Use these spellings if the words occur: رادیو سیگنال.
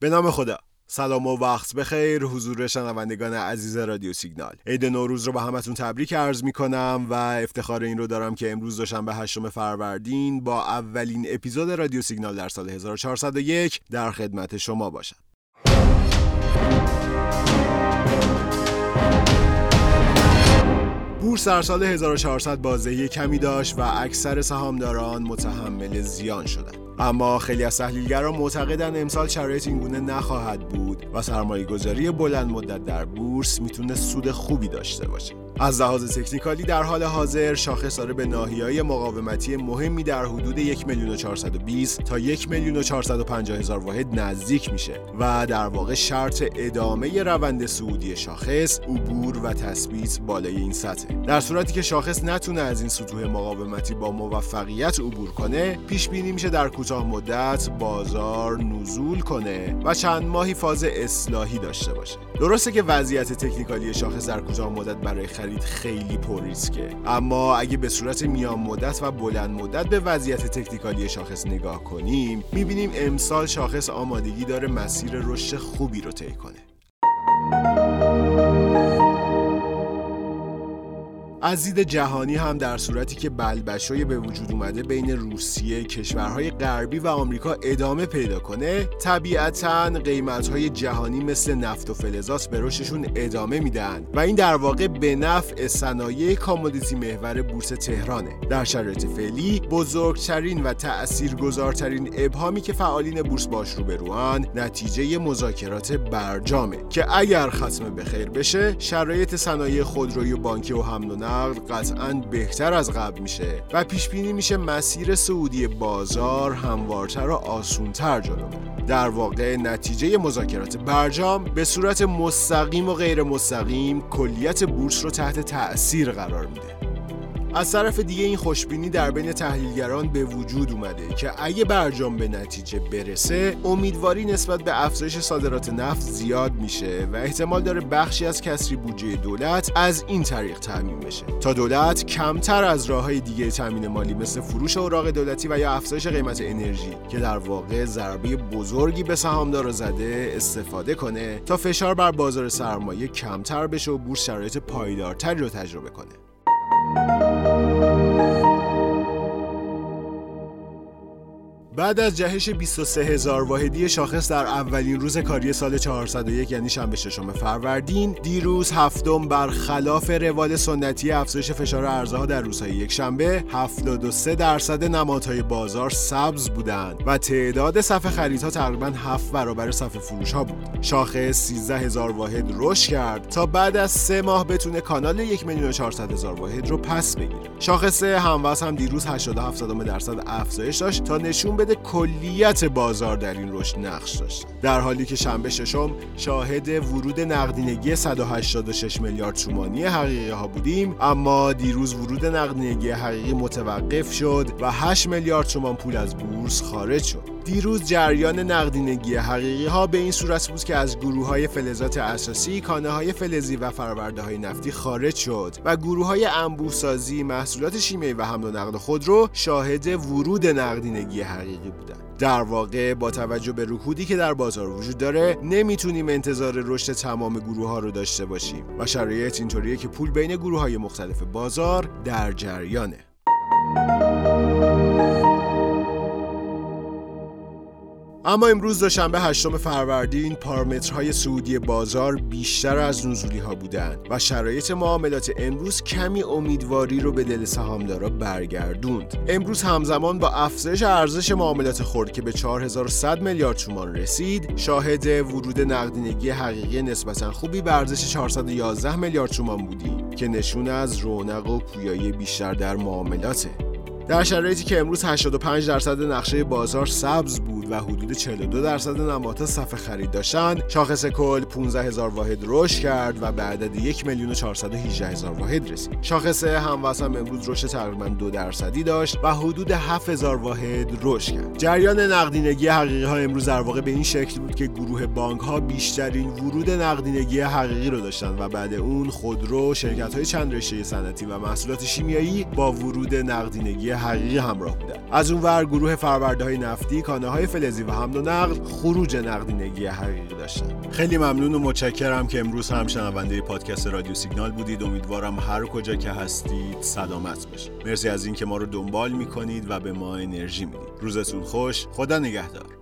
به نام خدا، سلام و وقت بخیر حضور شنوندگان عزیز رادیو سیگنال. عید نوروز رو به همتون تبریک عرض می‌کنم و افتخار این رو دارم که امروز دوشنبه 8 فروردین با اولین اپیزود رادیو سیگنال در سال 1401 در خدمت شما باشم. بورس در سال 1400 بازدهی کمی داشت و اکثر سهامداران متحمل زیان شدند. اما خیلی از تحلیلگران معتقدند امسال شرایط اینگونه نخواهد بود و سرمایه‌گذاری بلند مدت در بورس میتونه سود خوبی داشته باشه. از لحاظ تکنیکالی در حال حاضر شاخص‌ها به ناحیه‌های مقاومتی مهمی در حدود 1,420 تا 1,450,000 واحد نزدیک میشه و در واقع شرط ادامه روند صعودی شاخص، عبور و تثبیت بالای این سطح. در صورتی که شاخص نتونه از این سطوح مقاومتی با موفقیت عبور کنه، پیش بینی میشه در کوتاه مدت بازار نزول کنه و چند ماهی فاز اصلاحی داشته باشه. درسته که وضعیت تکنیکالی شاخص در کوتاه مدت برای خرید خیلی پر ریسکه، اما اگه به صورت میان مدت و بلند مدت به وضعیت تکنیکالی شاخص نگاه کنیم، میبینیم امسال شاخص آمادگی داره مسیر رشد خوبی رو طی کنه. از دید جهانی هم در صورتی که بلبشوی به وجود اومده بین روسیه، کشورهای غربی و آمریکا ادامه پیدا کنه، طبیعتاً قیمت‌های جهانی مثل نفت و فلزات به رشدشون ادامه میدن و این در واقع به نفع صنایع کامودیتی محور بورس تهرانه. در شرایط فعلی بزرگترین و تأثیرگذارترین ابهامی که فعالین بورس باش روبروان نتیجه مذاکرات برجامه که اگر ختم به خیر بشه، شرایط صنایع خودرویی و بانکی و حمل و قطعاً بهتر از قبل میشه و پیش بینی میشه مسیر صعودی بازار هموارتر و آسونتر جلو بره. در واقع نتیجه مذاکرات برجام به صورت مستقیم و غیر مستقیم کلیت بورس رو تحت تأثیر قرار میده. از طرف دیگه این خوشبینی در بین تحلیلگران به وجود اومده که اگه برجام به نتیجه برسه، امیدواری نسبت به افزایش صادرات نفت زیاد میشه و احتمال داره بخشی از کسری بودجه دولت از این طریق تامین بشه تا دولت کمتر از راه‌های دیگه تامین مالی مثل فروش اوراق دولتی و یا افزایش قیمت انرژی که در واقع ضربه بزرگی به سهامدارا زده استفاده کنه تا فشار بر بازار سرمایه کمتر بشه و بورس شرایط پایدارتری رو تجربه کنه. بعد از جهش 23000 واحدی شاخص در اولین روز کاری سال 401 یعنی شنبه 6 فروردین، دیروز هفتم برخلاف روال سنتی افزایش فشار ارزها در روزهای یک شنبه 73% نمادهای بازار سبز بودند و تعداد صف خریدها تقریباً 7 برابر صف فروشها بود. شاخص 13000 واحد رشد کرد تا بعد از 3 ماه بتونه کانال 1,400,000 واحد رو پس بگیره. شاخص هموز هم دیروز 87% افزایش داشت تا نشون بده کلیت بازار در این رشد نقش داشت، در حالی که شنبه ششم شاهد ورود نقدینگی 186 میلیارد تومانی حقیقی ها بودیم، اما دیروز ورود نقدینگی حقیقی متوقف شد و 8 میلیارد تومان پول از بورس خارج شد. دیروز جریان نقدینگی حقیقی ها به این صورت بود که از گروه‌های فلزات اساسی، کانه‌های فلزی و فرآورده‌های نفتی خارج شد و گروه‌های انبوه‌سازی، محصولات شیمیایی و حمل و نقل خودرو شاهد ورود نقدینگی حقیقی بودند. در واقع با توجه به رکودی که در بازار وجود داره، نمیتونیم انتظار رشد تمام گروه‌ها رو داشته باشیم و شرایط اینطوریه که پول بین گروه‌های مختلف بازار در جریانه. اما امروز دوشنبه 8 فروردین پارامترهای صعودی بازار بیشتر از نزولی‌ها بودند و شرایط معاملات امروز کمی امیدواری رو به دل سهامدارا برگردوند. امروز همزمان با افزایش ارزش معاملات خرد که به 4100 میلیارد تومان رسید، شاهد ورود نقدینگی حقیقی نسبتاً خوبی به ارزش 411 میلیارد تومان بودیم که نشون از رونق و پویایی بیشتر در معاملاته. در شرایطی که امروز 85% نقشه بازار سبز بود و حدود 42% نمادها صف خرید داشتند، شاخص کل 15000 واحد رشد کرد و به عدد 1,418,000 واحد رسید. شاخص هموز هم امروز رشد تقریباً 2% داشت و حدود 7000 واحد رشد کرد. جریان نقدینگی حقیقی ها امروز در واقع به این شکل بود که گروه بانک ها بیشترین ورود نقدینگی حقیقی رو داشتند و بعد اون خودرو، شرکت های چند رشته صنعتی و محصولات شیمیایی با ورود نقدینگی حقیقی همراه بودند. از اون ور گروه فرآورده‌های نفتی، کانه‌های فلزی و حمل و نقل خروج نقدینگی حقیقی داشتن. خیلی ممنون و متشکرم که امروز هم شنونده پادکست رادیو سیگنال بودید. امیدوارم هر کجا که هستید سلامت باشید. مرسی از اینکه ما رو دنبال می‌کنید و به ما انرژی میدید. روزتون خوش. خدا نگهدار.